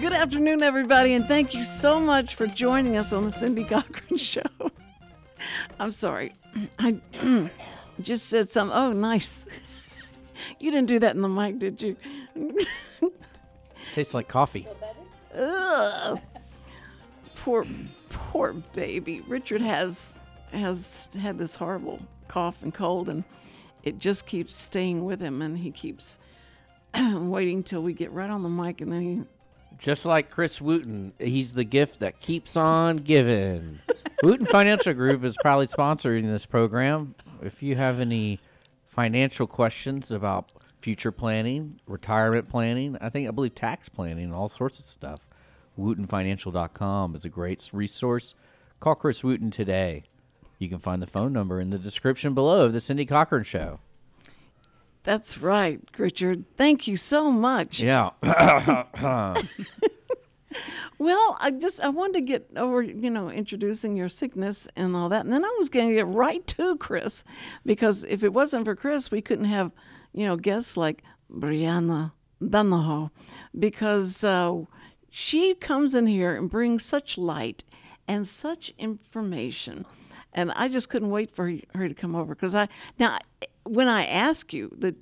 Good afternoon, everybody, and thank you so much for joining us on The Cindy Cochran Show. I'm sorry. I just said something. Oh, nice. You didn't do that in the mic, did you? Tastes like coffee. Ugh. Poor baby. Richard has had this horrible cough and cold, and it just keeps staying with him, and he keeps waiting till we get right on the mic, and then he... Just like Chris Wootton, he's the gift that keeps on giving. Wootton Financial Group is probably sponsoring this program. If you have any financial questions about future planning, retirement planning, I believe tax planning, all sorts of stuff, WoottonFinancial.com is a great resource. Call Chris Wootton today. You can find the phone number in the description below of The Cindy Cochran Show. That's right, Richard. Thank you so much. Yeah. Well, I wanted to get over, introducing your sickness and all that. And then I was going to get right to Chris, because if it wasn't for Chris, we couldn't have, guests like Brianna Dunahoe, because she comes in here and brings such light and such information. And I just couldn't wait for her to come over, because when I ask you, the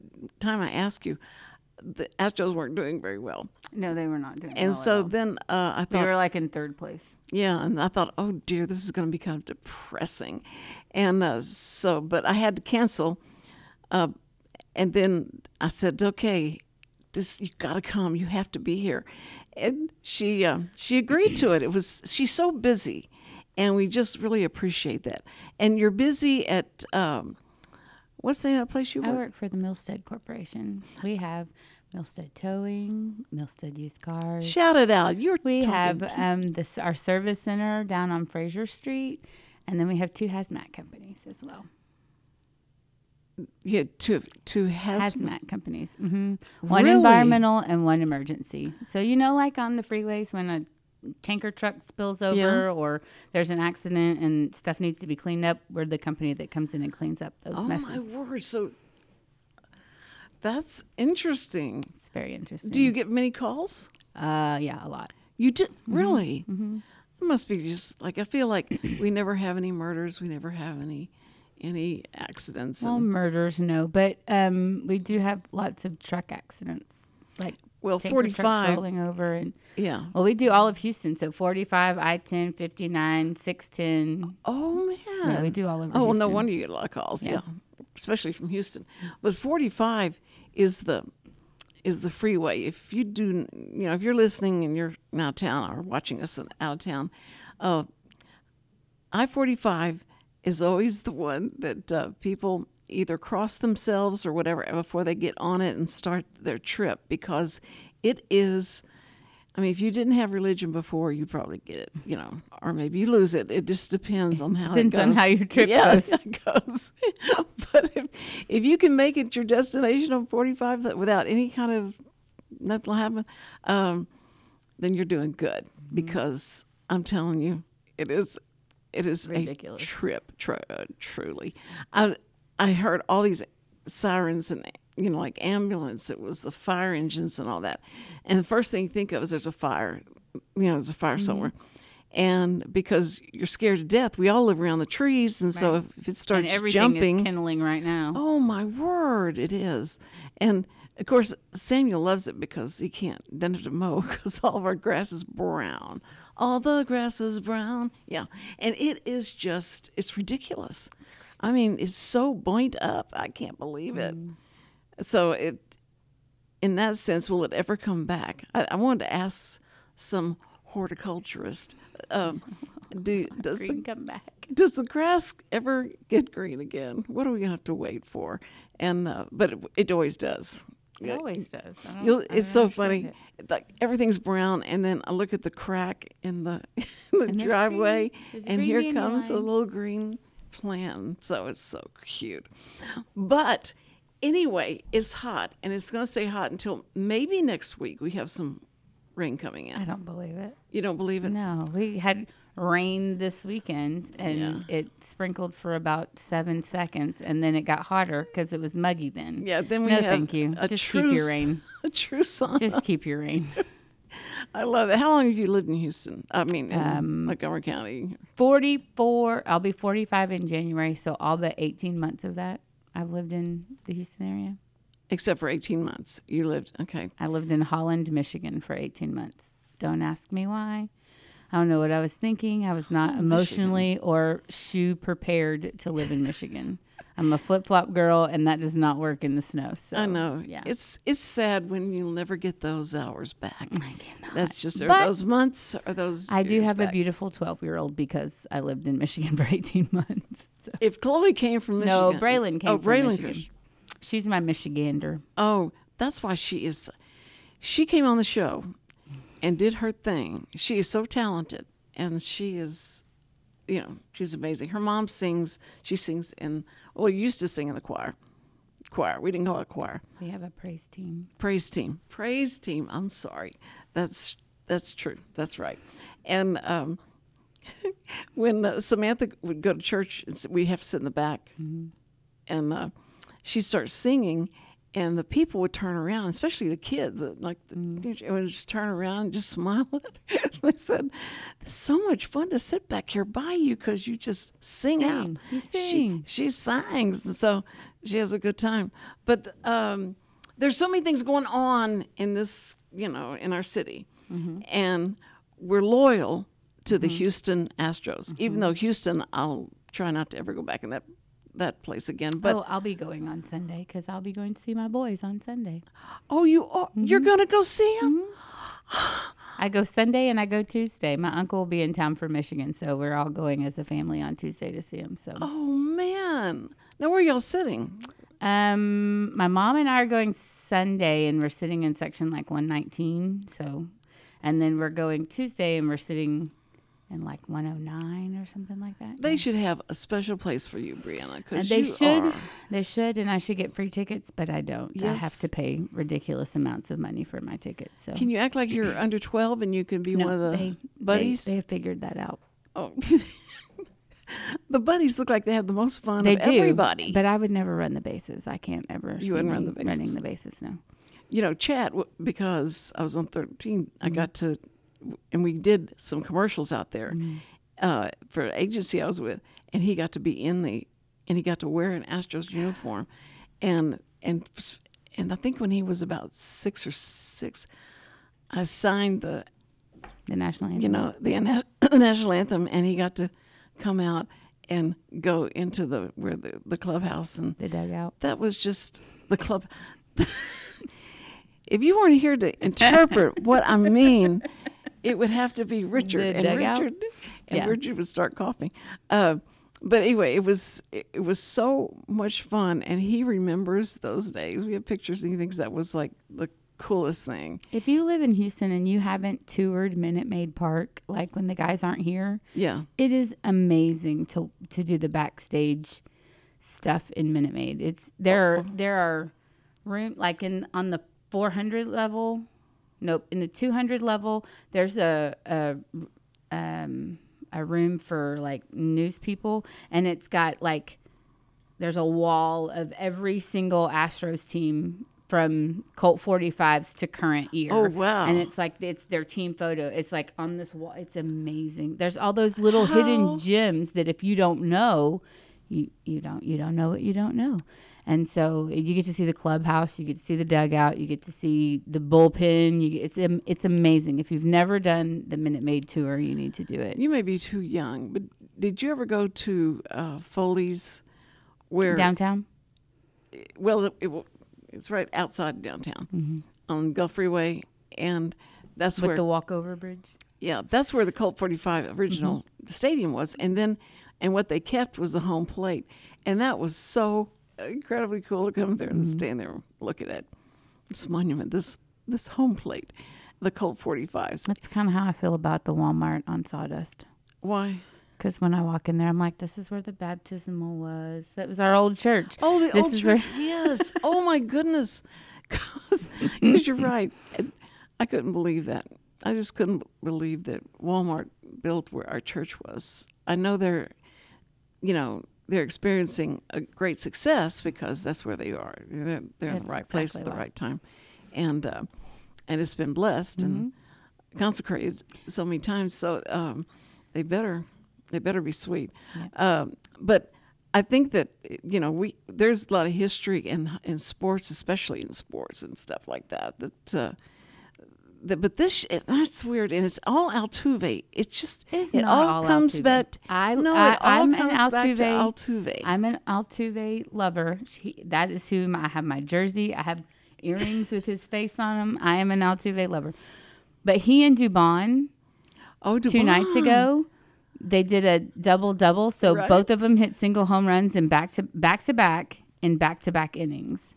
Astros weren't doing very well. No, they were not doing well. And so then I thought... They were like in third place. Yeah, and I thought, oh dear, this is going to be kind of depressing. And but I had to cancel. And then I said, okay, you got to come. You have to be here. And she agreed to it. She's so busy, and we just really appreciate that. And you're busy at... what's the name of that place you work? I work for the Millstead Corporation. We have Millstead Towing, Millstead used cars. Shout it out! We have our service center down on Fraser Street, and then we have two hazmat companies as well. Yeah, two hazmat companies. Mm-hmm. One really? Environmental and one emergency. So like on the freeways when a tanker truck spills over, or there's an accident and stuff needs to be cleaned up, we're the company that comes in and cleans up those messes. Oh my word, so that's interesting. It's very interesting. Do you get many calls? Yeah, a lot. You do? Mm-hmm. Really? Mm-hmm. It must be just I feel like we never have any murders, we never have any accidents. Well, murders, no, but we do have lots of truck accidents. Well, 45 rolling over, and we do all of Houston. So 45, I-10, 59, 610. Oh man, yeah, we do all over. Oh, well, no wonder you get a lot of calls. Yeah, especially from Houston. But 45 is the freeway. If you do, if you're listening and you're out of town or watching us out of town, I-45 is always the one that people either cross themselves or whatever before they get on it and start their trip, because it is, if you didn't have religion before, you'd probably get it, or maybe you lose it. It just depends on how it goes. Depends on how your trip goes. But if you can make it your destination on 45 without any kind of nothing happen, then you're doing good, because I'm telling you, it is ridiculous. A trip, truly. I heard all these sirens and, like ambulance. It was the fire engines and all that. And the first thing you think of is there's a fire. There's a fire somewhere. And because you're scared to death, we all live around the trees. And so if it starts jumping. Is kindling right now. Oh, my word, it is. And, of course, Samuel loves it because he doesn't have to mow, because all of our grass is brown. All the grass is brown. Yeah. And it is just, it's ridiculous. It's crazy. It's so buoyed up. I can't believe it. So in that sense, will it ever come back? I wanted to ask some horticulturist, does green come back? Does the grass ever get green again? What are we going to have to wait for? And but it always does. It always does. It's so funny. It. Like everything's brown, and then I look at the crack in the, driveway, and here comes a little green plant. So it's so cute. But anyway, it's hot, and it's going to stay hot until maybe next week. We have some rain coming in. I don't believe it. You don't believe it? No, we had rain this weekend, and it sprinkled for about 7 seconds, and then it got hotter because it was muggy then. Yeah, then we thank you. Just keep your rain. A true sauna. Just keep your rain. I love it. How long have you lived in Houston? I mean, in Montgomery County. 44. I'll be 45 in January, so all but 18 months of that, I've lived in the Houston area. Except for 18 months. You lived, okay. I lived in Holland, Michigan for 18 months. Don't ask me why. I don't know what I was thinking. I was not emotionally or shoe prepared to live in Michigan. I'm a flip-flop girl, and that does not work in the snow. So, I know. Yeah. It's sad when you'll never get those hours back. I cannot. That's just those months or those I do have back. A beautiful 12-year-old because I lived in Michigan for 18 months. So. If Chloe came from Michigan. No, Braylon came from Michigan. She's my Michigander. Oh, that's why she is. She came on the show and did her thing. She is so talented, and she is, she's amazing. Her mom sings. She sings used to sing in the choir. We didn't call it choir. We have a praise team. Praise team. I'm sorry. That's true. That's right. And when Samantha would go to church, we have to sit in the back, and she starts singing, and the people would turn around, especially the kids, would just turn around and just smile at her. They said, "It's so much fun to sit back here by you because you just sing out." She sings, and so she has a good time. But there's so many things going on in this, in our city, and we're loyal to the Houston Astros, even though Houston, I'll try not to ever go back in that place again. But I'll be going on Sunday because I'll be going to see my boys on Sunday. Oh, you are? You're going to go see them? Mm-hmm. I go Sunday and I go Tuesday. My uncle will be in town from Michigan, so we're all going as a family on Tuesday to see him. So. Oh, man. Now, where are y'all sitting? My mom and I are going Sunday, and we're sitting in section 119. So, and then we're going Tuesday, and we're sitting in 109 or something like that. They should have a special place for you, Brianna. They should, and I should get free tickets, but I don't. Yes. I have to pay ridiculous amounts of money for my tickets. So can you act like you're under 12 and you can be one of the buddies? They have figured that out. Oh, the buddies look like they have the most fun of everybody. They do, but I would never run the bases. I can't ever. You wouldn't run the bases. Running the bases, no. Chad, because I was on 13, I got to. And we did some commercials out there for an agency I was with, and he got to be and he got to wear an Astros uniform, and I think when he was about six, I signed the national anthem. The national anthem, and he got to come out and go into the clubhouse and the dugout. That was just the club. If you weren't here to interpret what I mean. It would have to be Richard, Richard would start coughing. But anyway, it was so much fun, and he remembers those days. We have pictures, and he thinks that was the coolest thing. If you live in Houston and you haven't toured Minute Maid Park, when the guys aren't here, it is amazing to do the backstage stuff in Minute Maid. There are room on the 400 level. Nope. In the 200 level, there's a room for news people, and it's got there's a wall of every single Astros team from Colt 45s to current year. Oh wow! And it's it's their team photo. It's on this wall. It's amazing. There's all those little hidden gems that if you don't know, you don't know what you don't know. And so you get to see the clubhouse, you get to see the dugout, you get to see the bullpen. It's amazing. If you've never done the Minute Maid tour, you need to do it. You may be too young, but did you ever go to Foley's? Where downtown? Well, it's right outside downtown on Gulf Freeway, and that's where the walkover bridge. Yeah, that's where the Colt 45 original stadium was, and what they kept was the home plate, and that was so incredibly cool to come there and stand there and look at it. this monument, this home plate, the Colt 45s. That's kind of how I feel about the Walmart on Sawdust. Why? Because when I walk in there, I'm like, this is where the baptismal was. That was our old church. Oh, the old church, yes. Oh, my goodness. Because you're right. I couldn't believe that. I just couldn't believe that Walmart built where our church was. I know they're experiencing a great success because that's where they are. They're in the right place at the right time. And it's been blessed and consecrated so many times. So they better be sweet. Yeah. But I think that, there's a lot of history in sports, especially in sports and stuff like that. But this, that's weird, and it's all Altuve. It's just, it all comes back to Altuve. I'm an Altuve lover. That is whom I have my jersey. I have earrings with his face on them. I am an Altuve lover. But he and Dubon. 2 nights ago, they did a double-double, so both of them hit single home runs in back-to-back innings.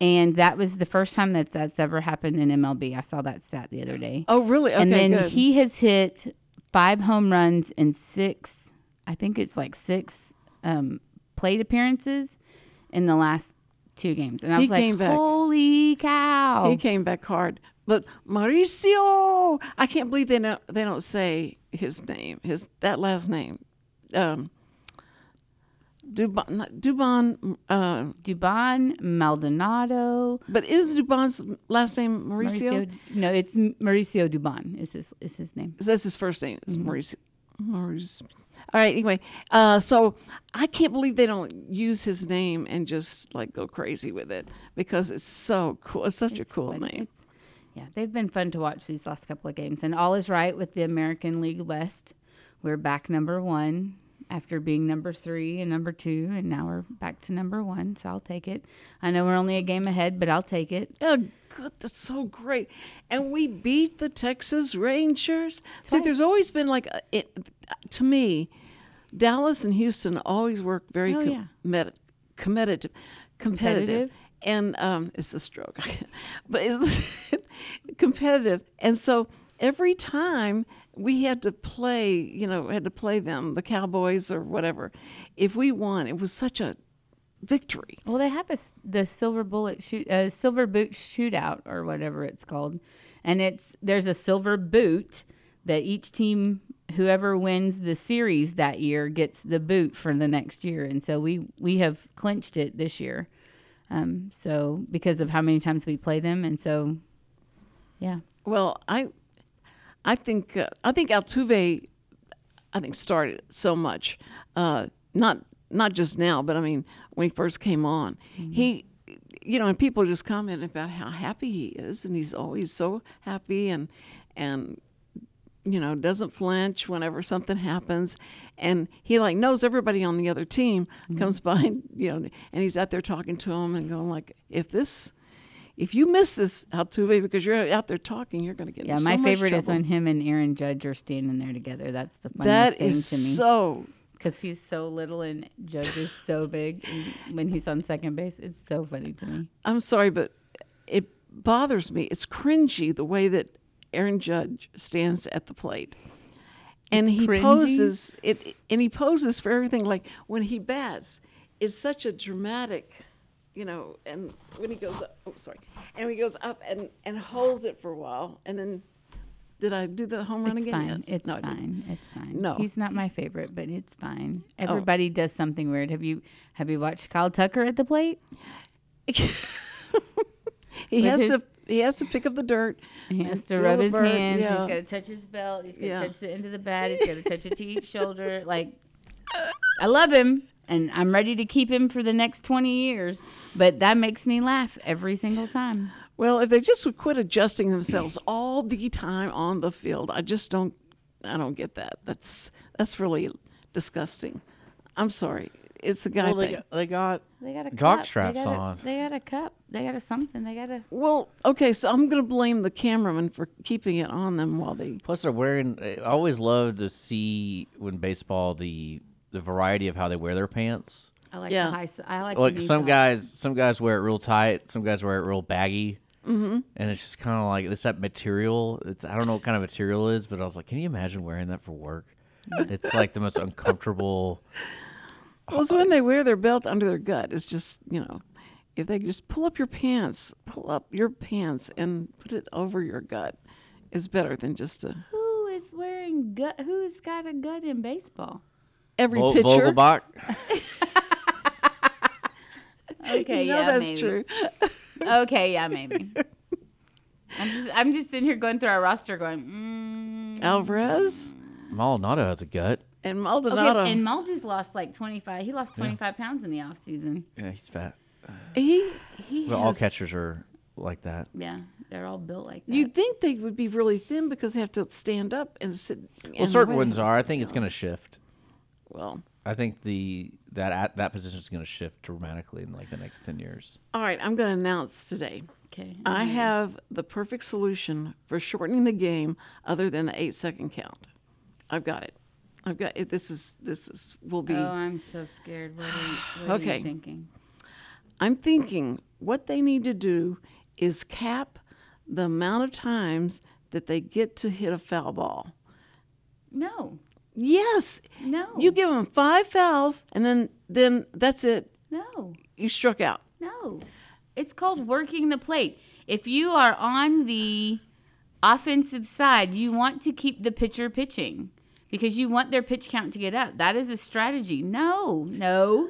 And that was the first time that's ever happened in MLB. I saw that stat the other day. Oh, really? Okay, and then he has hit 5 home runs in 6, I think it's like 6 plate appearances in the last 2 games. And I was like, holy cow. He came back hard. But Mauricio, I can't believe they don't say his name, that last name. Dubon, Maldonado. But is Dubon's last name Mauricio? No, it's Mauricio Dubon is his name. So that's his first name. It's Mauricio. All right, anyway. So I can't believe they don't use his name and just like go crazy with it because it's so cool. It's such a cool name. Yeah, they've been fun to watch these last couple of games. And all is right with the American League West. We're back number 1. After being number 3 and number 2, and now we're back to number 1, so I'll take it. I know we're only a game ahead, but I'll take it. Oh, good. That's so great. And we beat the Texas Rangers. Twice. See, there's always been to me, Dallas and Houston always work very competitive. And it's the stroke. But it's competitive. And so every time we had to play them, the Cowboys or whatever. If we won, it was such a victory. Well, they have the silver boot shootout or whatever it's called, and there's a silver boot that each team, whoever wins the series that year, gets the boot for the next year. And so we have clinched it this year, so because of how many times we play them, and so yeah. Well, I think Altuve, started so much, not just now, but I mean when he first came on, he, and people just comment about how happy he is, and he's always so happy, and doesn't flinch whenever something happens, and he knows everybody on the other team comes by, and he's out there talking to them and going like, if you miss this, Altuve, because you're out there talking, you're going to get in so much trouble. Yeah, my favorite is when him and Aaron Judge are standing there together. That's the funniest thing to me. Because he's so little and Judge is so big. And when he's on second base, it's so funny to me. I'm sorry, but it bothers me. It's cringy the way that Aaron Judge stands at the plate. And he poses for everything. Like when he bats, it's such a dramatic... and when he goes up, and holds it for a while, and then did I do the home run again? Yes. It's fine. No, he's not my favorite, but it's fine. Everybody does something weird. Have you watched Kyle Tucker at the plate? He has to pick up the dirt. He has to rub his hands. Yeah. He's got to touch his belt. He's got to touch the end of the bat. He's got to touch it to each shoulder. Like, I love him. And I'm ready to keep him for the next 20 years. But that makes me laugh every single time. Well, if they just would quit adjusting themselves all the time on the field, I just don't. I don't get that. That's really disgusting. I'm sorry. It's a guy thing. They got jock straps on. They got a cup. They got a something. They got a. Well, okay. So I'm gonna blame the cameraman for keeping it on them while they. Plus, they're wearing. I always love to see when baseball the variety of how they wear their pants. I like the high. I like some guys wear it real tight. Some guys wear it real baggy. Mm-hmm. And it's just kind of like, it's that material. I don't know what kind of material it is, but I was like, can you imagine wearing that for work? It's like the most uncomfortable. Well, it's when they wear their belt under their gut. It's just, you know, if they just pull up your pants and put it over your gut, is better than just a. Who is wearing gut? Who's got a gut in baseball? Every pitcher. Vogelbach. Okay, you know, yeah, that's maybe true. Okay, yeah, maybe. I'm just sitting here going through our roster, going. Alvarez. Maldonado has a gut. And Maldonado. Okay, and Maldi's lost like 25. He lost 25 pounds in the offseason. Yeah, he's fat. All catchers are like that. Yeah, they're all built like that. You'd think they would be really thin because they have to stand up and sit. Well, certain ones are. I think it's going to shift. Well, I think that position is going to shift dramatically in like the next 10 years. All right, I'm going to announce today. Okay. I have the perfect solution for shortening the game other than the 8-second count. I've got it. I've got it. This will be. Oh, I'm so scared. What are you thinking? I'm thinking what they need to do is cap the amount of times that they get to hit a foul ball. No. Yes. No. You give them 5 fouls, and then that's it. No. You struck out. No. It's called working the plate. If you are on the offensive side, you want to keep the pitcher pitching because you want their pitch count to get up. That is a strategy. No. No.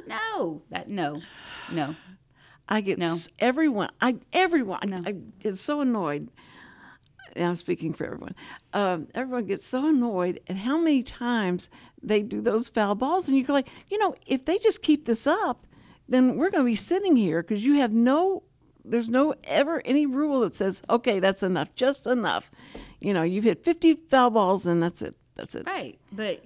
I get everyone. I get so annoyed. I'm speaking for everyone. Everyone gets so annoyed at how many times they do those foul balls, and you go like, you know, if they just keep this up, then we're going to be sitting here because you have no. There's no ever any rule that says, okay, that's enough, just enough. You know, you've hit 50 foul balls and that's it. That's it. Right, but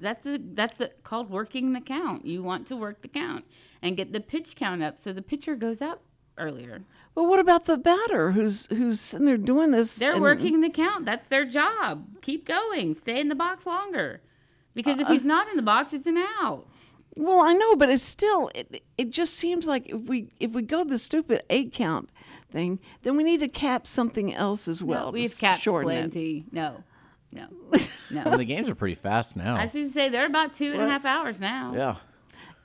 that's called working the count. You want to work the count and get the pitch count up so the pitcher goes up earlier. Well, what about the batter who's sitting there doing this? They're working the count. That's their job. Keep going. Stay in the box longer, because if he's not in the box, it's an out. Well, I know, but it's still it just seems like if we go to the stupid 8 count thing, then we need to cap something else as well. No, we've capped plenty. No. Well, the games are pretty fast now. I was going to say they're about 2.5 hours now. Yeah,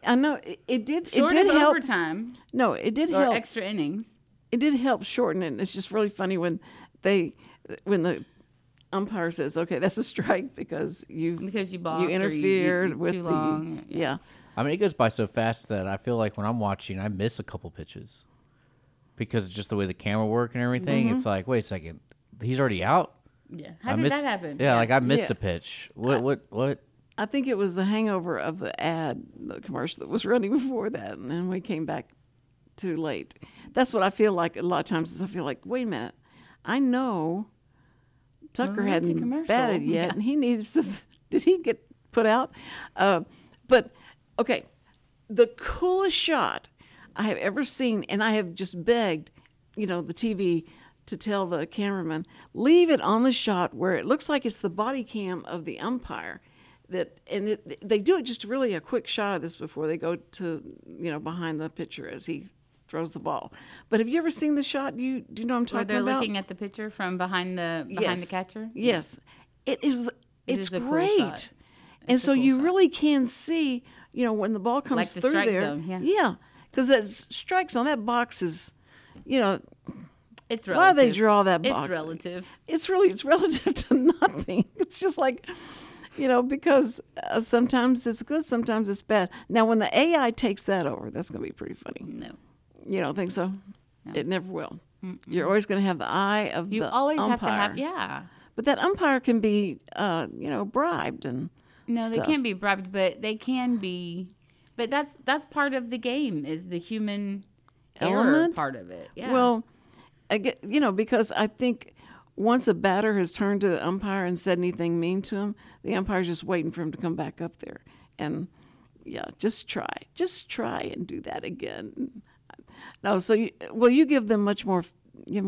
I know it did help overtime. No, it did help extra innings. It did help shorten it. And it's just really funny when the umpire says, "Okay, that's a strike because you interfered with too long." Yeah. I mean, it goes by so fast that I feel like when I'm watching, I miss a couple pitches because just the way the camera work and everything. Mm-hmm. It's like, wait a second, he's already out. Yeah, how did that happen? Yeah, like I missed a pitch. What? I think it was the hangover of the ad, the commercial that was running before that, and then we came back too late. That's what I feel like a lot of times. Is I feel like, wait a minute, I know Tucker hadn't batted yet, and he needed some. Did he get put out? But okay, the coolest shot I have ever seen, and I have just begged, you know, the TV to tell the cameraman, leave it on the shot where it looks like it's the body cam of the umpire. They do it just really a quick shot of this before they go to, you know, behind the pitcher as he throws the ball. But have you ever seen the shot? Do you know what I'm talking about? Where they're looking at the pitcher from behind the catcher? Yes. It's great. Cool shot. And so you really can see, you know, when the ball comes like the through strike there. Zone, yeah. Because that strike zone, that box is, you know, it's relative. Why they draw that box? It's relative. It's relative to nothing. It's just like, you know, because sometimes it's good, sometimes it's bad. Now, when the AI takes that over, that's going to be pretty funny. No. You don't think so? No. It never will. Mm-mm. You're always going to have the eye of the umpire. You always have to have, yeah. But that umpire can be, you know, bribed and stuff. They can't be bribed, but they can be. But that's part of the game is the human error part of it. Yeah. Well, I get, you know, because I think once a batter has turned to the umpire and said anything mean to him, the umpire's just waiting for him to come back up there. And, yeah, just try and do that again. No, so you give them more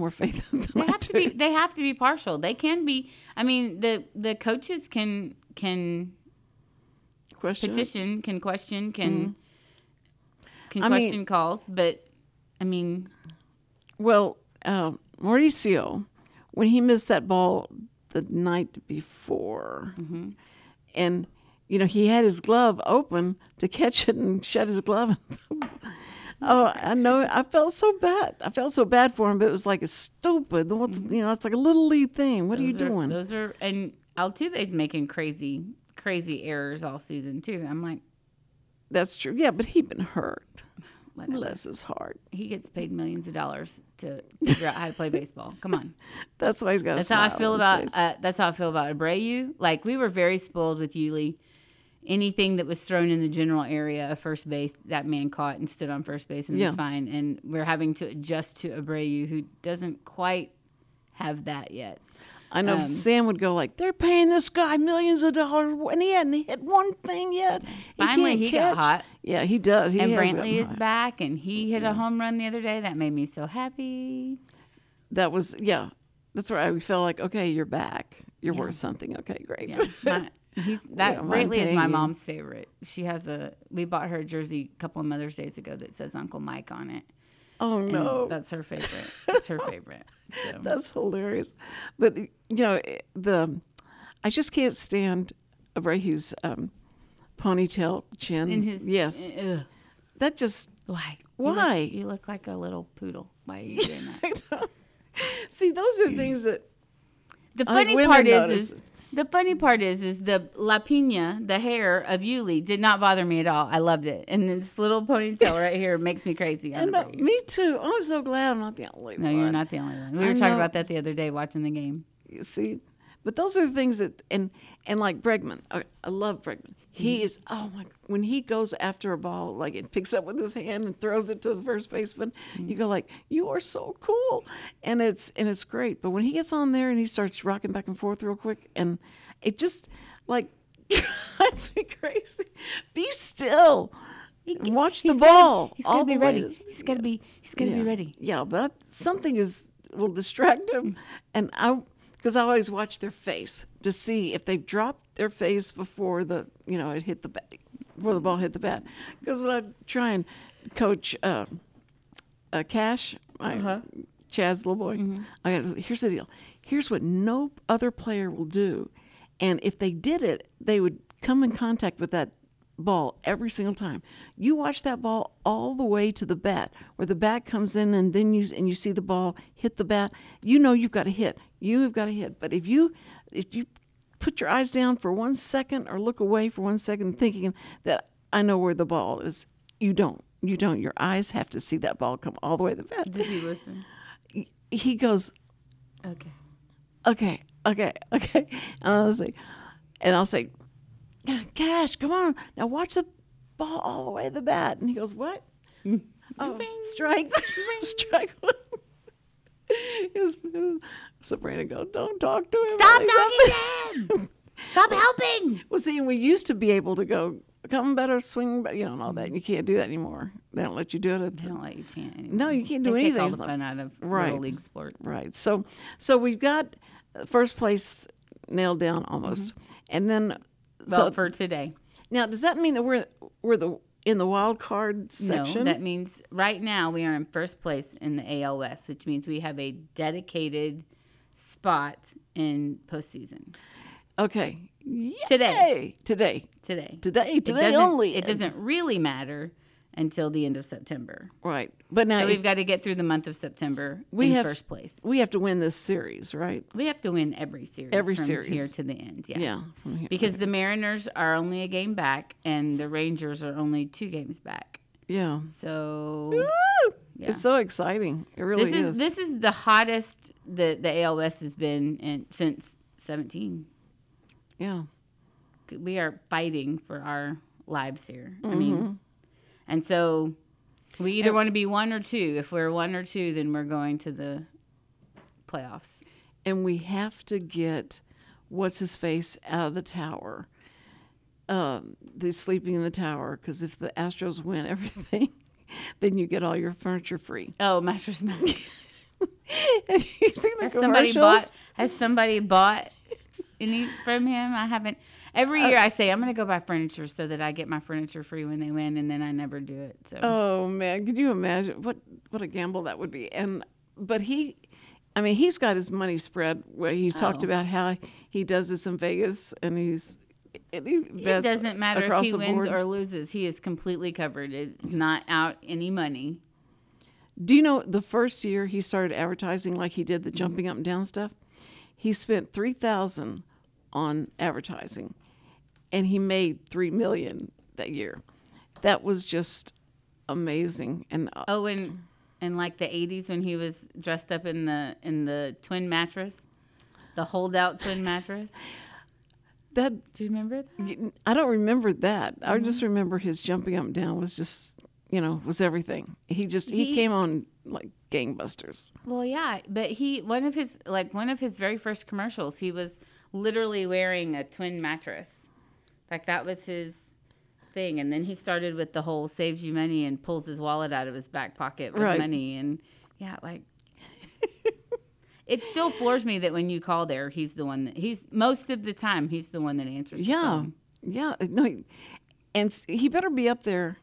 faith than they have to be. They have to be partial. They can be. I mean, the coaches can question, petition, can question, can question calls. But I mean, well. Mauricio, when he missed that ball the night before, mm-hmm. and you know he had his glove open to catch it and shut his glove. Oh, I know. I felt so bad. I felt so bad for him, but it was like a stupid. Mm-hmm. You know, it's like a little league thing. What are you doing? Those are, and Altuve's making crazy errors all season too. I'm like, that's true. Yeah, but he'd been hurt. Whatever. Bless his heart. He gets paid millions of dollars to figure out how to play baseball. Come on. That's why he's got. That's a smile how I feel about. That's how I feel about Abreu. Like we were very spoiled with Yuli. Anything that was thrown in the general area of first base, that man caught and stood on first base and was fine. And we're having to adjust to Abreu, who doesn't quite have that yet. I know Sam would go like, they're paying this guy millions of dollars, and he hadn't hit one thing yet. Finally, he got hot. Yeah, he does. He and Brantley is back, and he hit a home run the other day. That made me so happy. That was, that's right. We felt like, okay, you're back. You're worth something. Okay, great. Yeah. Brantley is my mom's favorite. She has we bought her a jersey a couple of Mother's Days ago that says Uncle Mike on it. Oh, no. That's her favorite. That's her favorite. So. That's hilarious. But, you know, I just can't stand Abreu's ponytail chin. In his, yes. That just. Why? Why? You look like a little poodle. Why are you doing that? See, those are things that. The funny part is the funny part is the La Piña, the hair of Yuli, did not bother me at all. I loved it. And this little ponytail right here makes me crazy. And me too. I'm so glad I'm not the only one. No, you're not the only one. We were talking about that the other day watching the game. You see? But those are the things that, and like Bregman, I love Bregman. He is, oh my, when he goes after a ball, like it picks up with his hand and throws it to the first baseman, you go like, you are so cool. And it's great. But when he gets on there and he starts rocking back and forth real quick, and it just like drives me crazy. Be still. Watch the ball. He's got to be ready. He's got to be, he's going to be ready. Yeah, but something will distract him. And because I always watch their face to see if they've dropped their face before it hit the bat, before the ball hit the bat. Because when I try and coach Cash, my Chad's little boy, I gotta, here's the deal. Here's what no other player will do. And if they did it, they would come in contact with that ball every single time. You watch that ball all the way to the bat, where the bat comes in, and then you see the ball hit the bat. You know you've got to hit. You've got to hit. But if you put your eyes down for 1 second or look away for 1 second, thinking that I know where the ball is, you don't. Your eyes have to see that ball come all the way to the bat. Did he listen? He goes, okay. And I'll say, Cash, come on. Now watch the ball all the way to the bat. And he goes, what? Strike one. Sabrina goes, don't talk to him. Stop talking to him. Stop helping. Well, see, we used to be able to go, come better, swing better, and all that. And you can't do that anymore. They don't let you do it. They don't let you chant anymore. No, you can't do anything. They take all the fun out of little league sports. Right. So we've got first place nailed down almost. And then... So for today. Now, does that mean that we're in the wild card section? No, that means right now we are in first place in the ALS, which means we have a dedicated spot in postseason. Okay. Yay. Today. It doesn't really matter until the end of September. Right. But now we've got to get through the month of September first place. We have to win this series, right? We have to win every series. Here to the end, yeah. From here, because the Mariners are only a game back and the Rangers are only 2 games back. Yeah. So yeah. It's so exciting. It really is. This is the hottest the ALS has been since 2017. Yeah. We are fighting for our lives here. Mm-hmm. I mean... And so we either want to be 1 or 2. If we're 1 or 2, then we're going to the playoffs. And we have to get what's-his-face out of the tower, the sleeping in the tower, because if the Astros win everything, then you get all your furniture free. Oh, Mattress Mac. Have you seen the commercials? Has somebody bought any from him? I haven't. Every year I say, I'm going to go buy furniture so that I get my furniture free when they win, and then I never do it. So. Oh, man. Could you imagine what a gamble that would be? And but he, I mean, he's got his money spread where he's talked about how he does this in Vegas, and he's, and he bets. It doesn't matter if he wins or loses. He is completely covered. It's not out any money. Do you know the first year he started advertising like he did the jumping up and down stuff? He spent $3,000 on advertising, and he made $3 million that year. That was just amazing. And and like the 80s when he was dressed up in the twin mattress, the holdout twin mattress. That, do you remember that? I don't remember that. Mm-hmm. I just remember his jumping up and down was just, you know, was everything. He just he came on like gangbusters. Well, yeah, but one of his very first commercials, he was literally wearing a twin mattress. Like that was his thing, and then he started with the whole saves you money and pulls his wallet out of his back pocket with money, and yeah, like it still floors me that when you call there, most of the time he's the one that answers. Yeah, no, and he better be up there.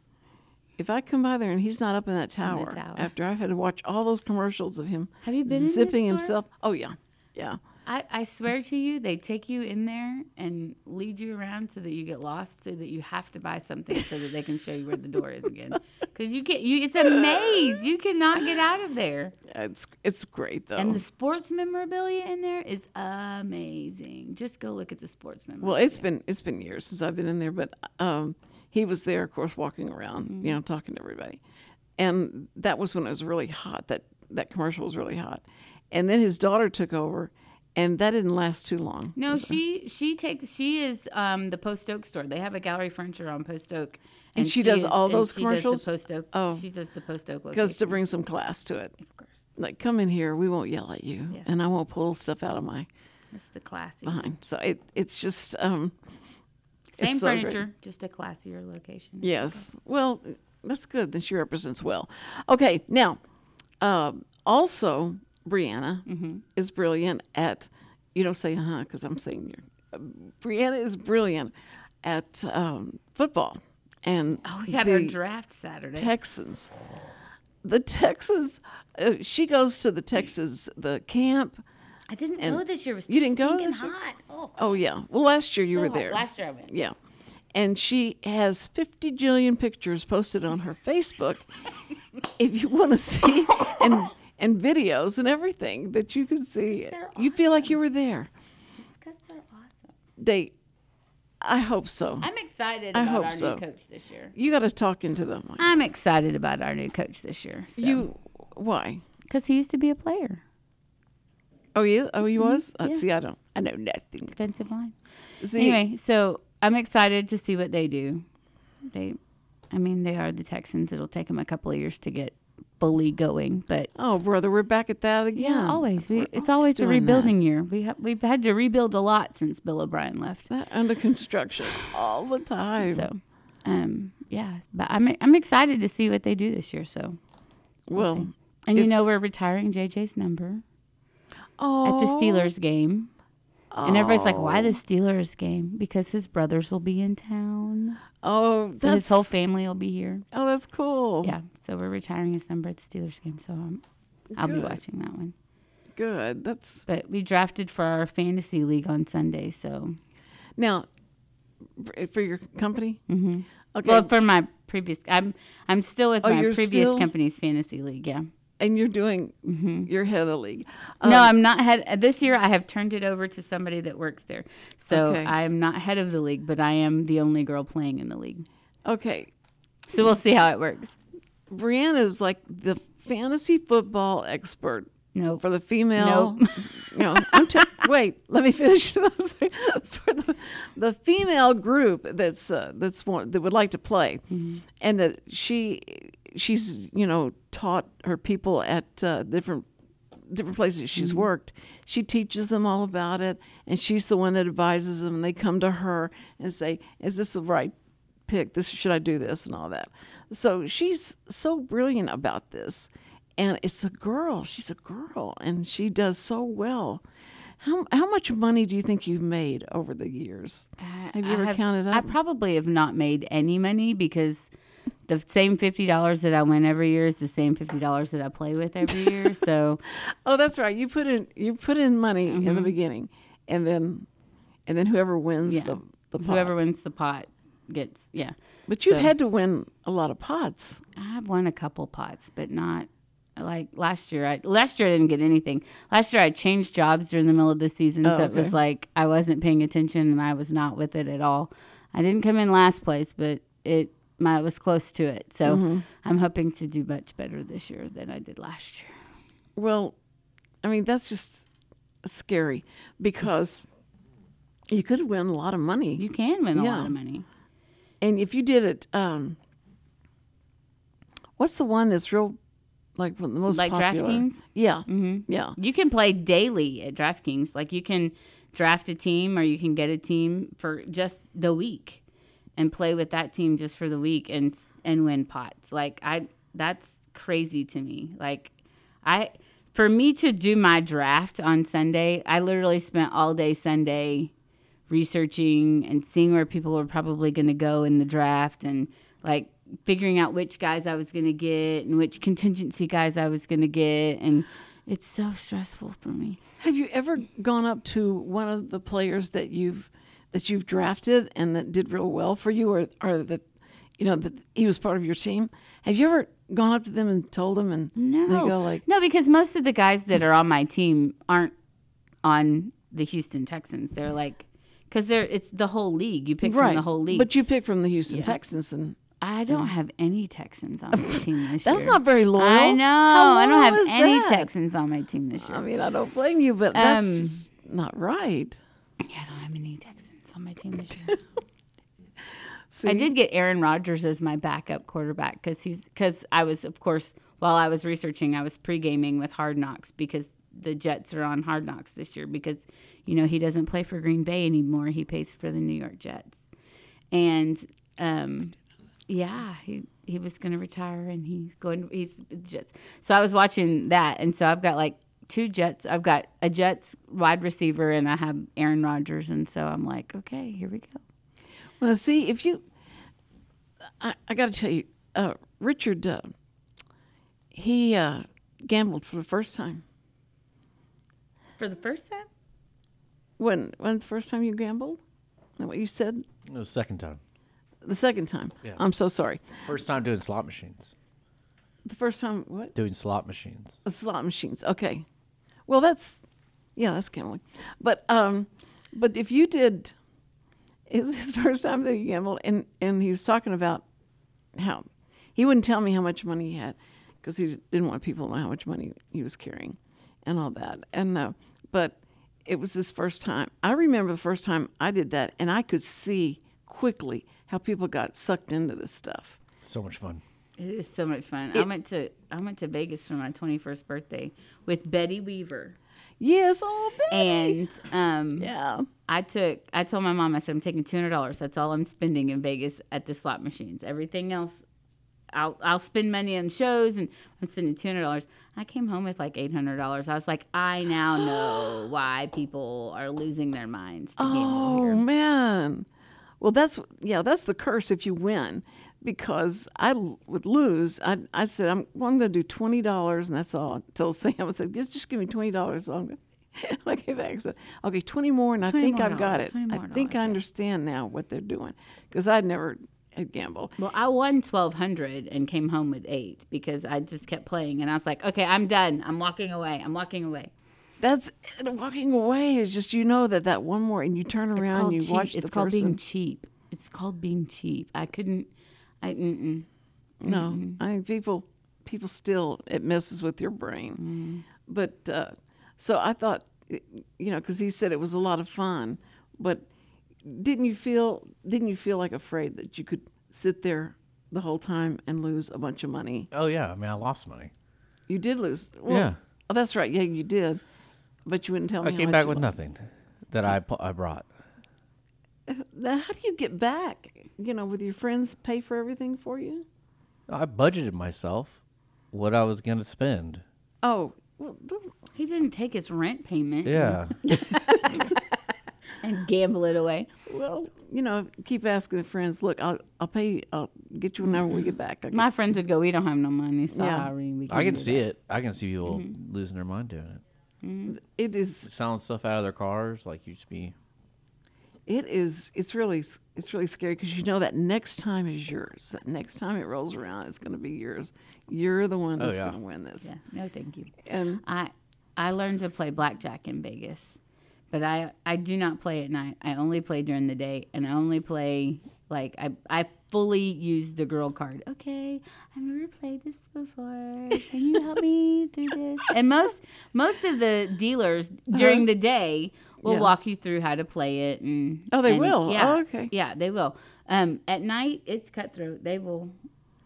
If I come by there and he's not up in that tower, after I've had to watch all those commercials of him, have you been zipping in this himself? Store? Oh yeah. I swear to you, they take you in there and lead you around so that you get lost, so that you have to buy something so that they can show you where the door is again. Because you can't. It's a maze. You cannot get out of there. Yeah, it's great, though. And the sports memorabilia in there is amazing. Just go look at the sports memorabilia. Well, it's been years since I've been in there, but he was there, of course, walking around, you know, talking to everybody. And that was when it was really hot. That commercial was really hot. And then his daughter took over. And that didn't last too long. No, she is the Post Oak store. They have a gallery furniture on Post Oak, and she does all those commercials. Does the Post Oak, she does the Post Oak location. Because to bring some class to it, of course. Like come in here, we won't yell at you, and I won't pull stuff out of my. That's the classy behind. So it's just same furniture, so just a classier location. Yes, well, that's good. Then she represents well. Okay, now also. Brianna is brilliant at, you don't say because I'm saying Brianna is brilliant at football. And we had our draft Saturday. The Texans, she goes to the camp. I didn't go this year. It was too stinking hot. Oh, yeah. Well, last year you were there. Last year I went. Yeah. And she has 50 jillion pictures posted on her Facebook. If you want to see and videos and everything that you can see. Awesome. You feel like you were there. It's because they're awesome. I hope so. I'm excited about our new coach this year. You got to talk into them. Like, I'm excited about our new coach this year. So. Why? Because he used to be a player. Oh, yeah? Oh, he was? Yeah. See, I know nothing. Defensive line. Anyway, so I'm excited to see what they do. They are the Texans. It'll take them a couple of years to get fully going, but oh brother, we're back at that again. Yeah, always. It's always a rebuilding year. We've had to rebuild a lot since Bill O'Brien left. That under construction all the time. So, but I'm excited to see what they do this year. So, we're retiring JJ's number at the Steelers game, and everybody's like, "Why the Steelers game?" Because his brothers will be in town. Oh, so his whole family will be here. Oh, that's cool. Yeah. So we're retiring his number at the Steelers game, so I'll be watching that one. Good. But we drafted for our fantasy league on Sunday, so. Now, for your company? Mm-hmm. Okay. Well, for my previous, I'm still with my previous company's fantasy league, yeah. And you're doing, you're head of the league. No, I'm not head. This year I have turned it over to somebody that works there. So I'm not head of the league, but I am the only girl playing in the league. Okay. So we'll see how it works. Brianna is like the fantasy football expert. No, for the female. Nope. No, wait. Let me finish this. For the female group that would like to play, and that she's taught her people at different places she's worked. She teaches them all about it, and she's the one that advises them. And they come to her and say, "Is this the right pick? This should I do this?" and all that. So she's so brilliant about this, and it's a girl. She's a girl, and she does so well. How much money do you think you've made over the years? Have you ever counted up? I probably have not made any money because The same $50 that I win every year is the same $50 that I play with every year. So, oh, that's right. You put in money mm-hmm. in the beginning, and then whoever wins yeah. the pot. Whoever wins the pot gets yeah. But you've had to win a lot of pots. I've won a couple pots, but not like last year. Last year I didn't get anything. Last year I changed jobs during the middle of the season, so it was like I wasn't paying attention and I was not with it at all. I didn't come in last place, but it was close to it. So mm-hmm. I'm hoping to do much better this year than I did last year. Well, I mean, that's just scary because you could win a lot of money. You can win a lot of money. And if you did it, what's the one that's real, like the most popular? Like DraftKings? Yeah. Mm-hmm. Yeah. You can play daily at DraftKings. Like you can draft a team or you can get a team for just the week. And play with that team just for the week and win pots. Like that's crazy to me. Like for me to do my draft on Sunday, I literally spent all day Sunday researching and seeing where people were probably going to go in the draft and like figuring out which guys I was going to get and which contingency guys I was going to get, and it's so stressful for me. Have you ever gone up to one of the players that you've drafted and that did real well for you, or that you know that he was part of your team? Have you ever gone up to them and told them? And no, they go like, no, because most of the guys that are on my team aren't on the Houston Texans. They're like, because it's the whole league. You pick from the whole league, but you pick from the Houston Texans, and I don't have any Texans on my team this year. That's not very loyal. I know. I don't have any Texans on my team this year. I mean, I don't blame you, but that's just not right. Yeah, I don't have any Texans on my team this year. I did get Aaron Rodgers as my backup quarterback because I was, of course, while I was researching, I was pre-gaming with Hard Knocks because the Jets are on Hard Knocks this year because, you know, he doesn't play for Green Bay anymore. He plays for the New York Jets. And, he was going to retire and he's the Jets. So I was watching that. And so I've got like two Jets. I've got a Jets wide receiver, and I have Aaron Rodgers, and so I'm like, okay, here we go. Well, see, if you, I got to tell you, Richard, he gambled for the first time. For the first time? When the first time you gambled? Is that what you said? No, second time. The second time. Yeah. I'm so sorry. First time doing slot machines. The first time what? Doing slot machines. Slot machines. Okay. Well, that's gambling. But if you did, it's his first time that he gambled, and he was talking about how he wouldn't tell me how much money he had because he didn't want people to know how much money he was carrying and all that. And but it was his first time. I remember the first time I did that, and I could see quickly how people got sucked into this stuff. So much fun. It is so much fun. I went to Vegas for my 21st birthday with Betty Weaver. Yes, oh Betty. And I told my mom, I said, I'm taking $200. That's all I'm spending in Vegas at the slot machines. Everything else, I'll spend money on shows, and I'm spending $200. I came home with like $800. I was like, I now know why people are losing their minds to gamble here. Oh man. Well, that's the curse if you win. Because I would lose, I said, I'm going to do $20, and that's all. I told Sam, I said, just give me $20. So I came back and said, okay, 20 more, and I think I've got it. I think I understand now what they're doing, because I'd never gambled. Well, I won $1,200 and came home with $8 because I just kept playing, and I was like, okay, I'm done. I'm walking away. That's walking away is just, you know, that one more, and you turn around, and you watch the person. It's called being cheap. I couldn't. I mean, people still, it messes with your brain. Mm. But so I thought, you know, because he said it was a lot of fun. But didn't you feel like afraid that you could sit there the whole time and lose a bunch of money? Oh yeah, I mean, I lost money. You did lose. Well, yeah. Oh, that's right. Yeah, you did. But you wouldn't tell me. I came back with nothing that I brought. Now, how do you get back? You know, with your friends pay for everything for you? I budgeted myself what I was going to spend. Oh. Well, he didn't take his rent payment. Yeah. And gamble it away. Well, you know, keep asking the friends, look, I'll pay you, I'll get you whenever we get back. My friends would go, we don't have no money, so yeah. I can see it. I can see people mm-hmm. losing their mind doing it. Mm-hmm. It is. Selling stuff out of their cars, like you just be. It is. It's really scary because you know that next time is yours. That next time it rolls around, it's going to be yours. You're the one that's going to win this. Yeah. No, thank you. And I learned to play blackjack in Vegas, but I do not play at night. I only play during the day, and I only play like I fully use the girl card. Okay, I've never played this before. Can you help me through this? And most of the dealers during the day. We'll walk you through how to play it. And they will? Yeah, oh, okay. Yeah, they will. At night, it's cutthroat. They will.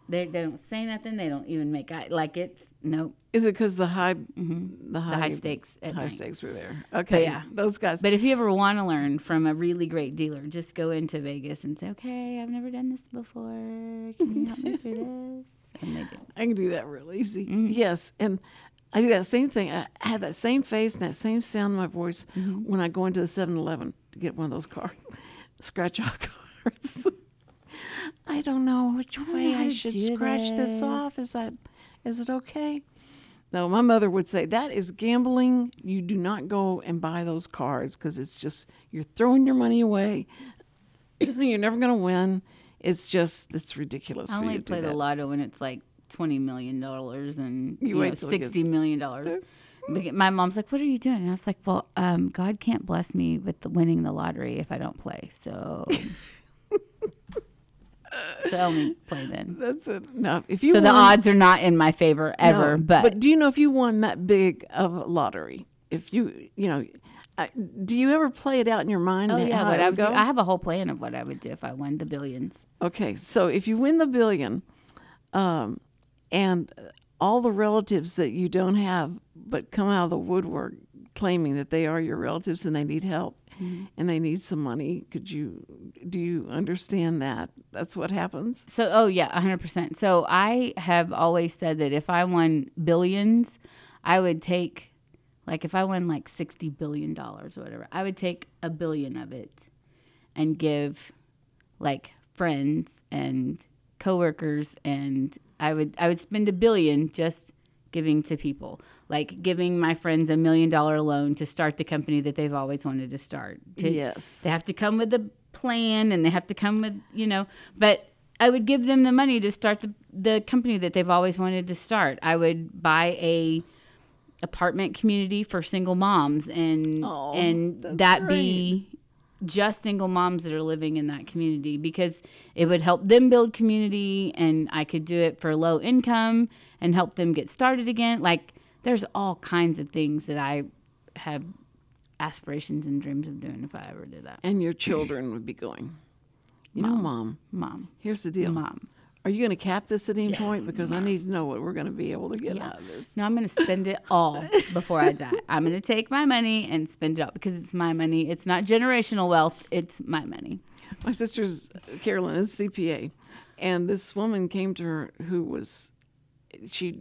They don't say nothing. They don't even make eye. Like it's, nope. Is it because the high stakes were there? Okay, but yeah. Those guys. But if you ever want to learn from a really great dealer, just go into Vegas and say, okay, I've never done this before. Can you help me through this? And they do. I can do that real easy. Mm-hmm. Yes, and I do that same thing. I have that same face and that same sound in my voice mm-hmm. when I go into the 7-Eleven to get one of those cards, scratch-off cards. I don't know which way I should scratch this off. Is it okay? No, my mother would say, that is gambling. You do not go and buy those cards because it's just you're throwing your money away. You're never going to win. It's ridiculous for you to do that. I only play the lotto when it's like, $20 million and you know, $60 million. My mom's like, "What are you doing?" And I was like, "Well, God can't bless me with winning the lottery if I don't play, so I'll only play then." That's it. No, if you the odds are not in my favor ever. No, but do you know if you won that big of a lottery, if you know? Do you ever play it out in your mind? Oh, yeah, what I would do. I have a whole plan of what I would do if I won the billions. Okay, so if you win the billion, and all the relatives that you don't have but come out of the woodwork claiming that they are your relatives and they need help mm-hmm. and they need some money. Do you understand that? That's what happens? So, 100%. So I have always said that if I won billions, I would take, like if I won like $60 billion or whatever, I would take a billion of it and give like friends and coworkers, and I would spend a billion just giving to people, like giving my friends $1 million loan to start the company that they've always wanted to start. Yes, they have to come with a plan, and they have to come with But I would give them the money to start the company that they've always wanted to start. I would buy an apartment community for single moms, and that be. Just single moms that are living in that community, because it would help them build community, and I could do it for low income and help them get started again. Like there's all kinds of things that I have aspirations and dreams of doing if I ever did that. And your children would be going, Mom, here's the deal. Mom. Are you going to cap this at any point? Because I need to know what we're going to be able to get out of this. No, I'm going to spend it all before I die. I'm going to take my money and spend it all because it's my money. It's not generational wealth. It's my money. My sister's, Carolyn, is a CPA. And this woman came to her she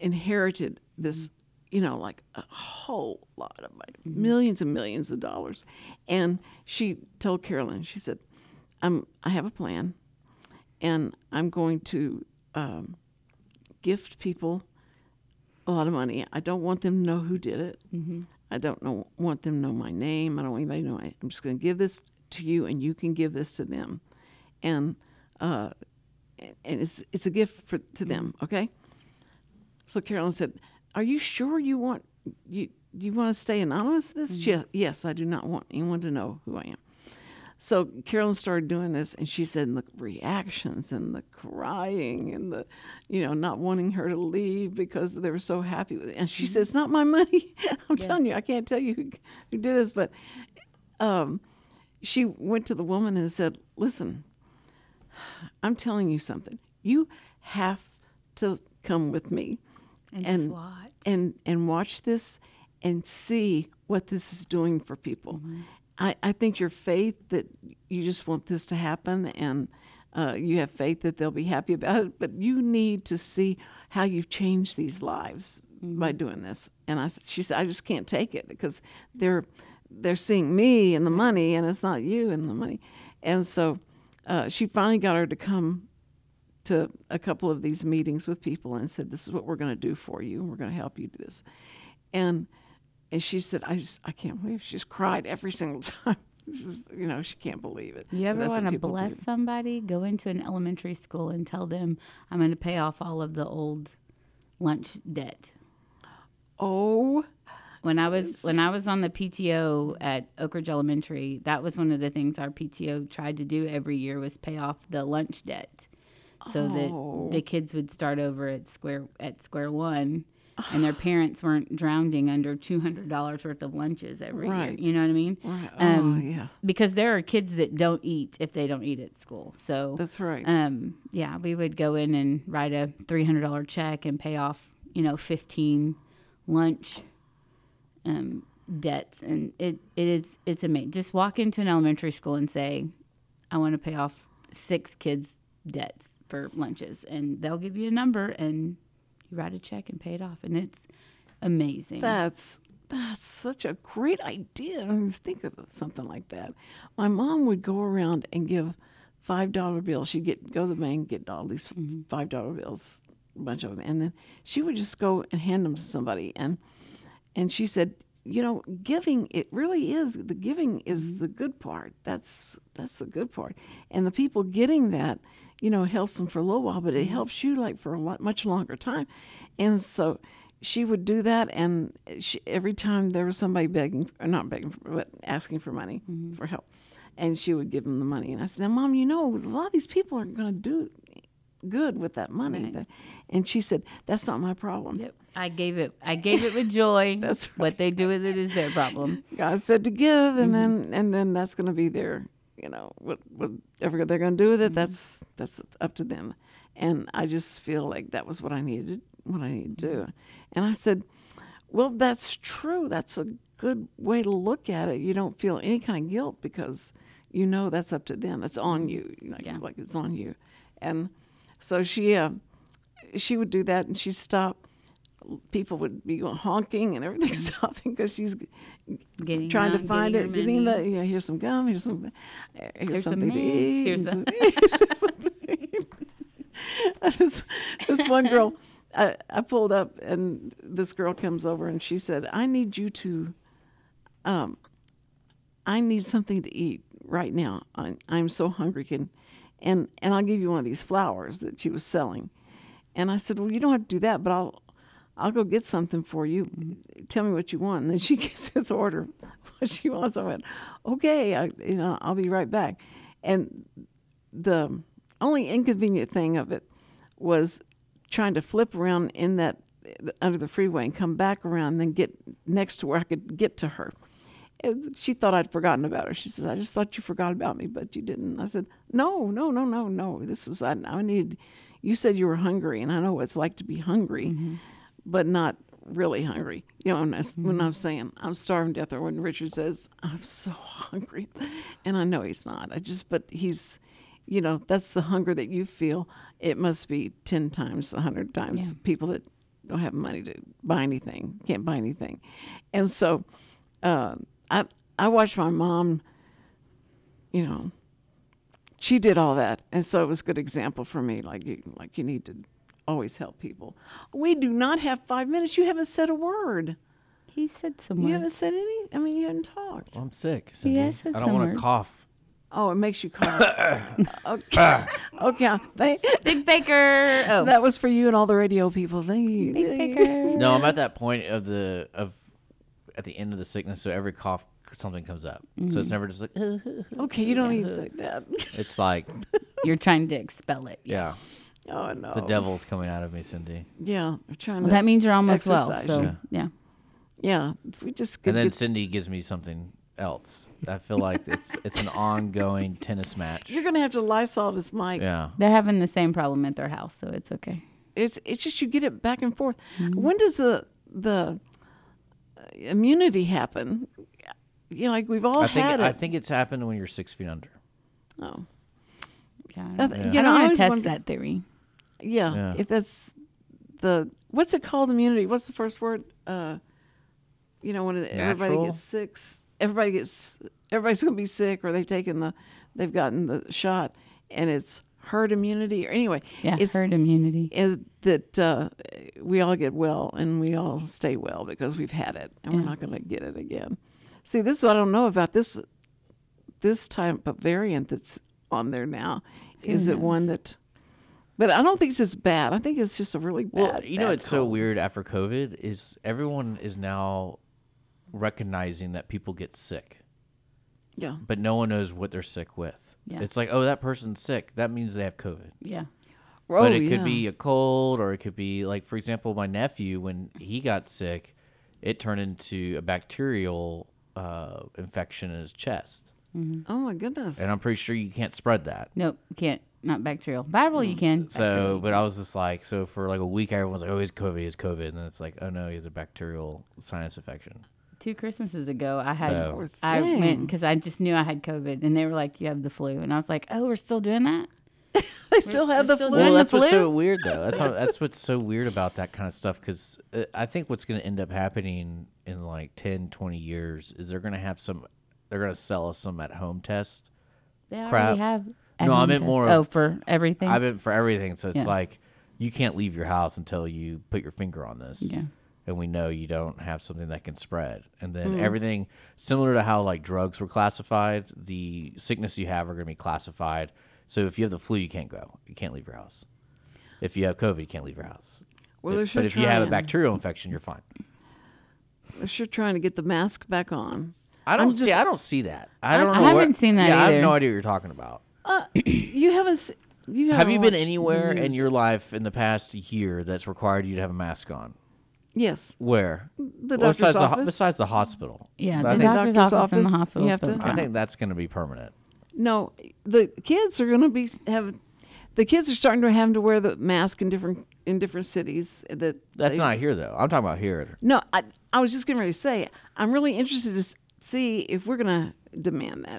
inherited this, like a whole lot of money, millions and millions of dollars. And she told Carolyn, she said, I have a plan. And I'm going to gift people a lot of money. I don't want them to know who did it. Mm-hmm. I don't want them to know my name. I don't want anybody to know. I'm just going to give this to you, and you can give this to them. And it's a gift to them, okay? So Carolyn said, "Are you sure you want to stay anonymous to this?" Mm-hmm. Yes, I do not want anyone to know who I am. So Carolyn started doing this, and she said, and the reactions and the crying and the, not wanting her to leave because they were so happy with it. And she said, "It's not my money. I'm telling you, I can't tell you who did this." But she went to the woman and said, "Listen, I'm telling you something. You have to come with me and watch this and see what this is doing for people." Mm-hmm. I think your faith that you just want this to happen and you have faith that they'll be happy about it, but you need to see how you've changed these lives by doing this. And she said, "I just can't take it because they're seeing me and the money, and it's not you and the money." And so she finally got her to come to a couple of these meetings with people and said, this is what we're going to do for you. We're going to help you do this. And she said, I can't believe it. She's cried every single time. This is, you know, she can't believe it. You ever want to bless somebody? Go into an elementary school and tell them, I'm going to pay off all of the old lunch debt. Oh. When I was on the PTO at Oak Ridge Elementary, that was one of the things our PTO tried to do every year was pay off the lunch debt, so that the kids would start over at square one, and their parents weren't drowning under $200 worth of lunches every year. You know what I mean? Right. Because there are kids that don't eat if they don't eat at school. So that's right. We would go in and write a $300 check and pay off 15 lunch debts, and it's amazing. Just walk into an elementary school and say, I want to pay off 6 kids' debts for lunches, and they'll give you a number, and you write a check and pay it off, and it's amazing. That's such a great idea. I mean, think of something like that. My mom would go around and give $5 bills. She'd go to the bank, get all these $5 bills, a bunch of them, and then she would just go and hand them to somebody. And she said, giving, it really is, the giving is the good part. That's the good part. And the people getting that, helps them for a little while, but it helps you for a much longer time. And so she would do that. And every time there was somebody asking for money, for help, and she would give them the money. And I said, now, Mom, a lot of these people aren't going to do good with that money. Right. And she said, that's not my problem. Yep. I gave it with joy. That's right. What they do with it is their problem. God said to give, and then that's going to be their, whatever they're going to do with it, that's up to them. And I just feel like that was what I needed to do. And I said, well, that's true. That's a good way to look at it. You don't feel any kind of guilt because that's up to them. It's on you. It's on you. And so she would do that, and she'd stop. People would be honking and everything stopping because she's trying to find it. Here's some gum, here's something to eat. This one girl, I pulled up, and this girl comes over, and she said, I need something to eat right now. I'm so hungry. And I'll give you one of these flowers that she was selling. And I said, well, you don't have to do that, but I'll go get something for you. Mm-hmm. Tell me what you want. And then she gives this order what she wants. I went, okay, I'll be right back. And the only inconvenient thing of it was trying to flip around in that under the freeway and come back around and then get next to where I could get to her. And she thought I'd forgotten about her. She says, I just thought you forgot about me, but you didn't. I said, no. I needed, you said you were hungry, and I know what it's like to be hungry. Mm-hmm. But not really hungry. You know what I'm saying? I'm starving to death. Or when Richard says, I'm so hungry. And I know he's not. But he's, that's the hunger that you feel. It must be 10 times, 100 times people that don't have money to buy anything, can't buy anything. And so I watched my mom, she did all that. And so it was a good example for me. Like you need to always help people. We do not have 5 minutes. You haven't said a word. He said some words. You haven't said anything. I mean, you haven't talked. Well, I'm sick. I don't want to cough. Oh, it makes you cough. Okay. Okay. Big Baker. Oh. That was for you and all the radio people. Thank you. Big Baker. No, I'm at that point at the end of the sickness, so every cough, something comes up. Mm-hmm. So it's never just like... okay, you don't even say that. It's like... You're trying to expel it. Yeah. Oh, no. The devil's coming out of me, Cindy. Yeah. That means you're almost exercise. Well. So, yeah. Yeah. If we just then Cindy gives me something else. I feel like it's an ongoing tennis match. You're going to have to Lysol this mic. Yeah. They're having the same problem at their house, so it's okay. It's just you get it back and forth. Mm-hmm. When does the immunity happen? You know, like we've all had it. I think it's happened when you're 6 feet under. Oh. Yeah. I want to test that theory. Yeah, if that's what's it called, immunity? What's the first word? When everybody gets sick, everybody's going to be sick, or they've gotten the shot, and it's herd immunity. Or anyway, yeah, it's herd immunity. That we all get well and we all stay well because we've had it, and we're not going to get it again. See, this is what I don't know about this type of variant that's on there now. Is it one that? But I don't think it's as bad. I think it's just a really bad. Well, you know, it's so weird after COVID is everyone is now recognizing that people get sick. Yeah. But no one knows what they're sick with. Yeah. It's like, oh, that person's sick. That means they have COVID. Yeah. Oh, but it could be a cold, or it could be like, for example, my nephew, when he got sick, it turned into a bacterial infection in his chest. Mm-hmm. Oh my goodness. And I'm pretty sure you can't spread that. Nope, can't. Not bacterial. Viral, you can. So, but I was just like, so for like a week, everyone's like, oh, he's COVID. And then it's like, oh no, he has a bacterial sinus infection. 2 Christmases ago, I went because I just knew I had COVID. And they were like, you have the flu. And I was like, oh, we're still doing that? They still have the flu. Well, that's what's so weird, though. That's what's so weird about that kind of stuff, because I think what's going to end up happening in like 10, 20 years is they're going to sell us some at-home test. They already have. No, I meant more. Oh, for everything? I meant for everything. So it's like you can't leave your house until you put your finger on this. Yeah. And we know you don't have something that can spread. And then everything, similar to how like drugs were classified, the sickness you have are going to be classified. So if you have the flu, you can't go. You can't leave your house. If you have COVID, you can't leave your house. Well, but if you have a bacterial infection, you're fine. They're sure trying to get the mask back on. I don't see that. I don't know. I haven't seen that either. I have no idea what you're talking about. You haven't. Have you been anywhere in your life in the past year that's required you to have a mask on? Yes. Where? The doctor's office. Besides the hospital. Yeah, the doctor's office and the hospital. I think that's going to be permanent. No, the kids are going to be the kids are starting to have to wear the mask in different cities. That's not here though. I'm talking about here. No, I was just getting ready to say I'm really interested to see if we're going to.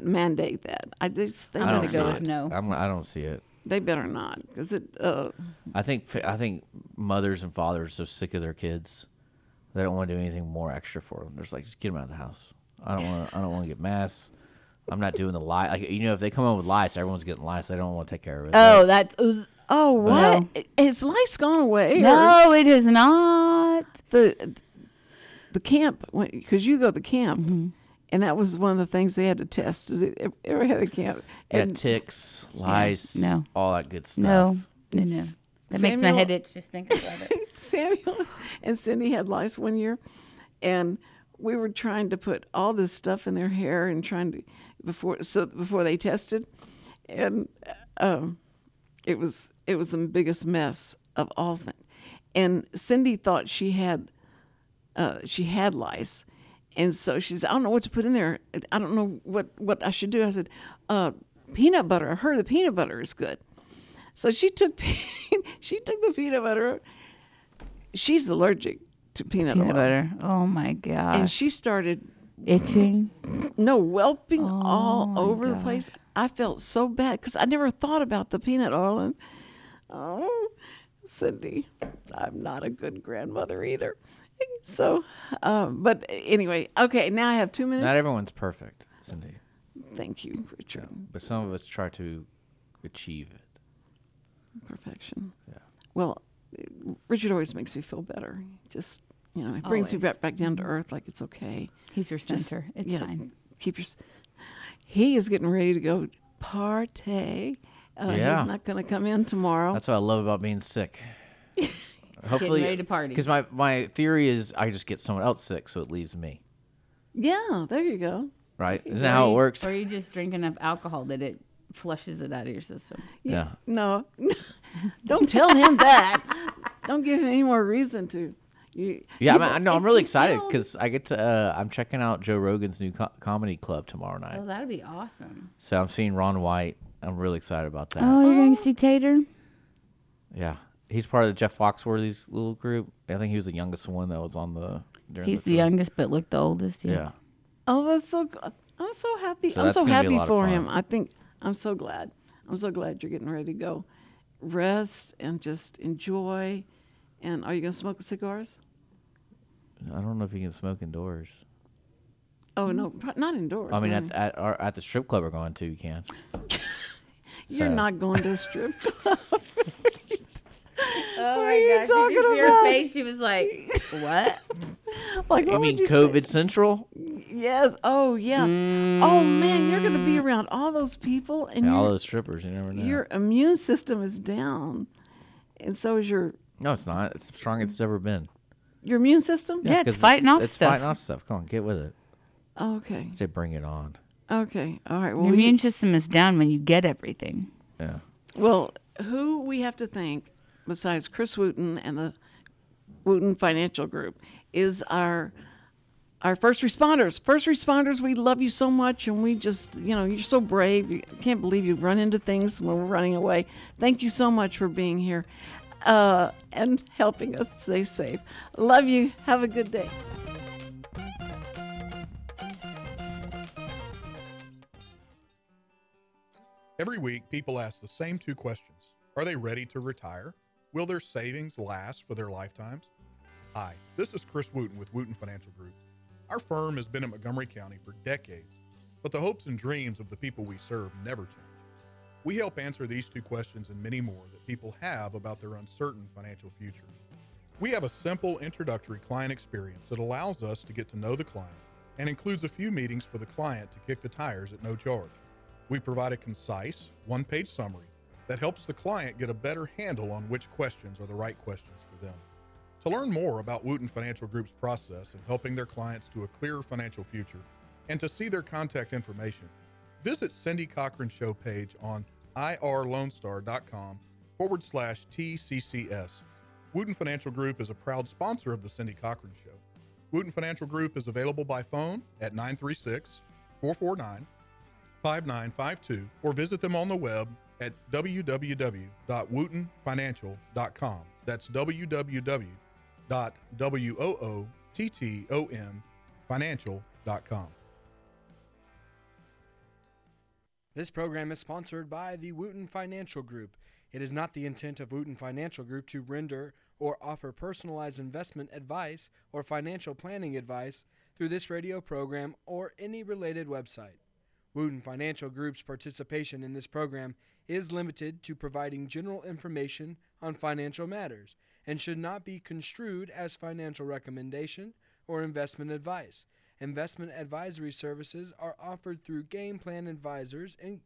Mandate that. They better go with no. I don't see it. They better not, because it. I think mothers and fathers are so sick of their kids, they don't want to do anything more extra for them. They're just like, just get them out of the house. I don't want to get masks. I'm not doing the lie. Like, you know, if they come home with lice, everyone's getting lice. They don't want to take care of it. Oh, like, that's. Oh, what? No. Has lice gone away? No, it is not. The camp, because you go to the camp. Mm-hmm. And that was one of the things they had to test. Is it ever had a camp? And ticks, lice, all that good stuff. No. That makes my head itch just thinking about it. Samuel and Cindy had lice one year, and we were trying to put all this stuff in their hair and before they tested, and it was the biggest mess of all things. And Cindy thought she had lice. And so she said, I don't know what to put in there. I don't know what I should do. I said, peanut butter. I heard the peanut butter is good. So she took the peanut butter. She's allergic to peanut butter. Oh, my gosh. And she started itching. No, whelping all over the place. I felt so bad because I never thought about the peanut oil. And, oh, Cindy, I'm not a good grandmother either. So, but anyway, okay, now I have 2 minutes. Not everyone's perfect, Cindy. Thank you, Richard. Yeah, but some of us try to achieve it. Perfection. Yeah. Well, Richard always makes me feel better. Just, you know, it brings me back down to earth, like it's okay. He's your center. It's fine. He is getting ready to go party. He's not going to come in tomorrow. That's what I love about being sick. Hopefully, ready to party. Because my theory is I just get someone else sick, so it leaves me. Yeah, there you go. Right? Isn't that how it works? Or you just drink enough alcohol that it flushes it out of your system. Yeah. No. Don't tell him that. Don't give him any more reason to. I'm really excited because I get to. I'm checking out Joe Rogan's new comedy club tomorrow night. Oh, that'd be awesome. So I'm seeing Ron White. I'm really excited about that. Oh, you're going to see Tater? Yeah. He's part of Jeff Foxworthy's little group. I think he was the youngest one that was on the. He's the youngest, but looked the oldest. Yeah. Oh, that's so good. I'm so happy. So I'm so happy for him. I think I'm so glad. I'm so glad you're getting ready to go. Rest and just enjoy. And are you going to smoke cigars? I don't know if you can smoke indoors. Oh, no, not indoors. I mean, at the strip club we're going to, you can. You're not going to a strip club. Oh, what my are God. You talking Did you see about? Her face? She was like, what? Like, I mean, COVID say? Central? Yes. Oh, yeah. Mm. Oh, man, you're going to be around all those people. And all those strippers. You never know. Your immune system is down. And so is your... No, it's not. It's the strongest it's ever been. Your immune system? Yeah, it's fighting off stuff. It's fighting off stuff. Come on, get with it. Okay. I say bring it on. Okay. All right. Well, your immune system is down when you get everything. Yeah. Well, who we have to thank... besides Chris Wootton and the Wootton Financial Group, is our first responders. First responders, we love you so much, and we just, you know, you're so brave. You can't believe you've run into things when we're running away. Thank you so much for being here and helping us stay safe. Love you. Have a good day. Every week, people ask the same two questions. Are they ready to retire? Will their savings last for their lifetimes? Hi, this is Chris Wootton with Wootton Financial Group. Our firm has been in Montgomery County for decades, but the hopes and dreams of the people we serve never change. We help answer these two questions and many more that people have about their uncertain financial future. We have a simple introductory client experience that allows us to get to know the client and includes a few meetings for the client to kick the tires at no charge. We provide a concise, one-page summary that helps the client get a better handle on which questions are the right questions for them. To learn more about Wootton Financial Group's process in helping their clients to a clearer financial future and to see their contact information, visit Cindy Cochran Show page on irlonestar.com/TCCS. Wootton Financial Group is a proud sponsor of The Cindy Cochran Show. Wootton Financial Group is available by phone at 936-449-5952 or visit them on the web at www.woottonfinancial.com. That's www.woottonfinancial.com. This program is sponsored by the Wootton Financial Group. It is not the intent of Wootton Financial Group to render or offer personalized investment advice or financial planning advice through this radio program or any related website. Wootton Financial Group's participation in this program is limited to providing general information on financial matters and should not be construed as financial recommendation or investment advice. Investment advisory services are offered through Game Plan Advisors, Inc.,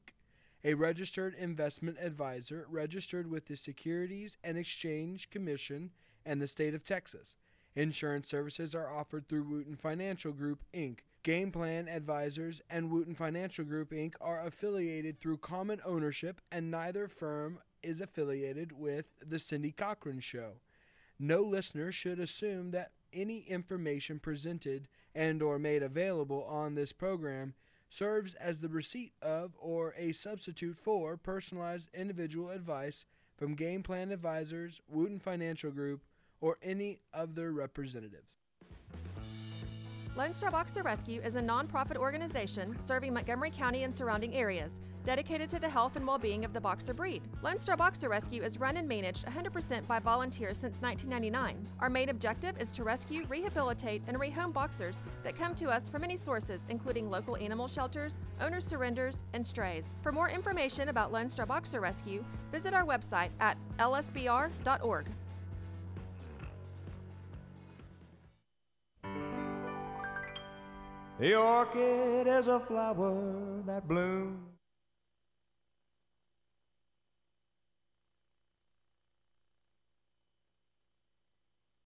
a registered investment advisor registered with the Securities and Exchange Commission and the state of Texas. Insurance services are offered through Wootton Financial Group, Inc. Game Plan Advisors and Wootton Financial Group, Inc. are affiliated through common ownership, and neither firm is affiliated with The Cindy Cochran Show. No listener should assume that any information presented and or made available on this program serves as the receipt of or a substitute for personalized individual advice from Game Plan Advisors, Wootton Financial Group, or any of their representatives. Lone Star Boxer Rescue is a nonprofit organization serving Montgomery County and surrounding areas, dedicated to the health and well-being of the boxer breed. Lone Star Boxer Rescue is run and managed 100% by volunteers since 1999. Our main objective is to rescue, rehabilitate, and rehome boxers that come to us from many sources, including local animal shelters, owner surrenders, and strays. For more information about Lone Star Boxer Rescue, visit our website at lsbr.org. The orchid is a flower that blooms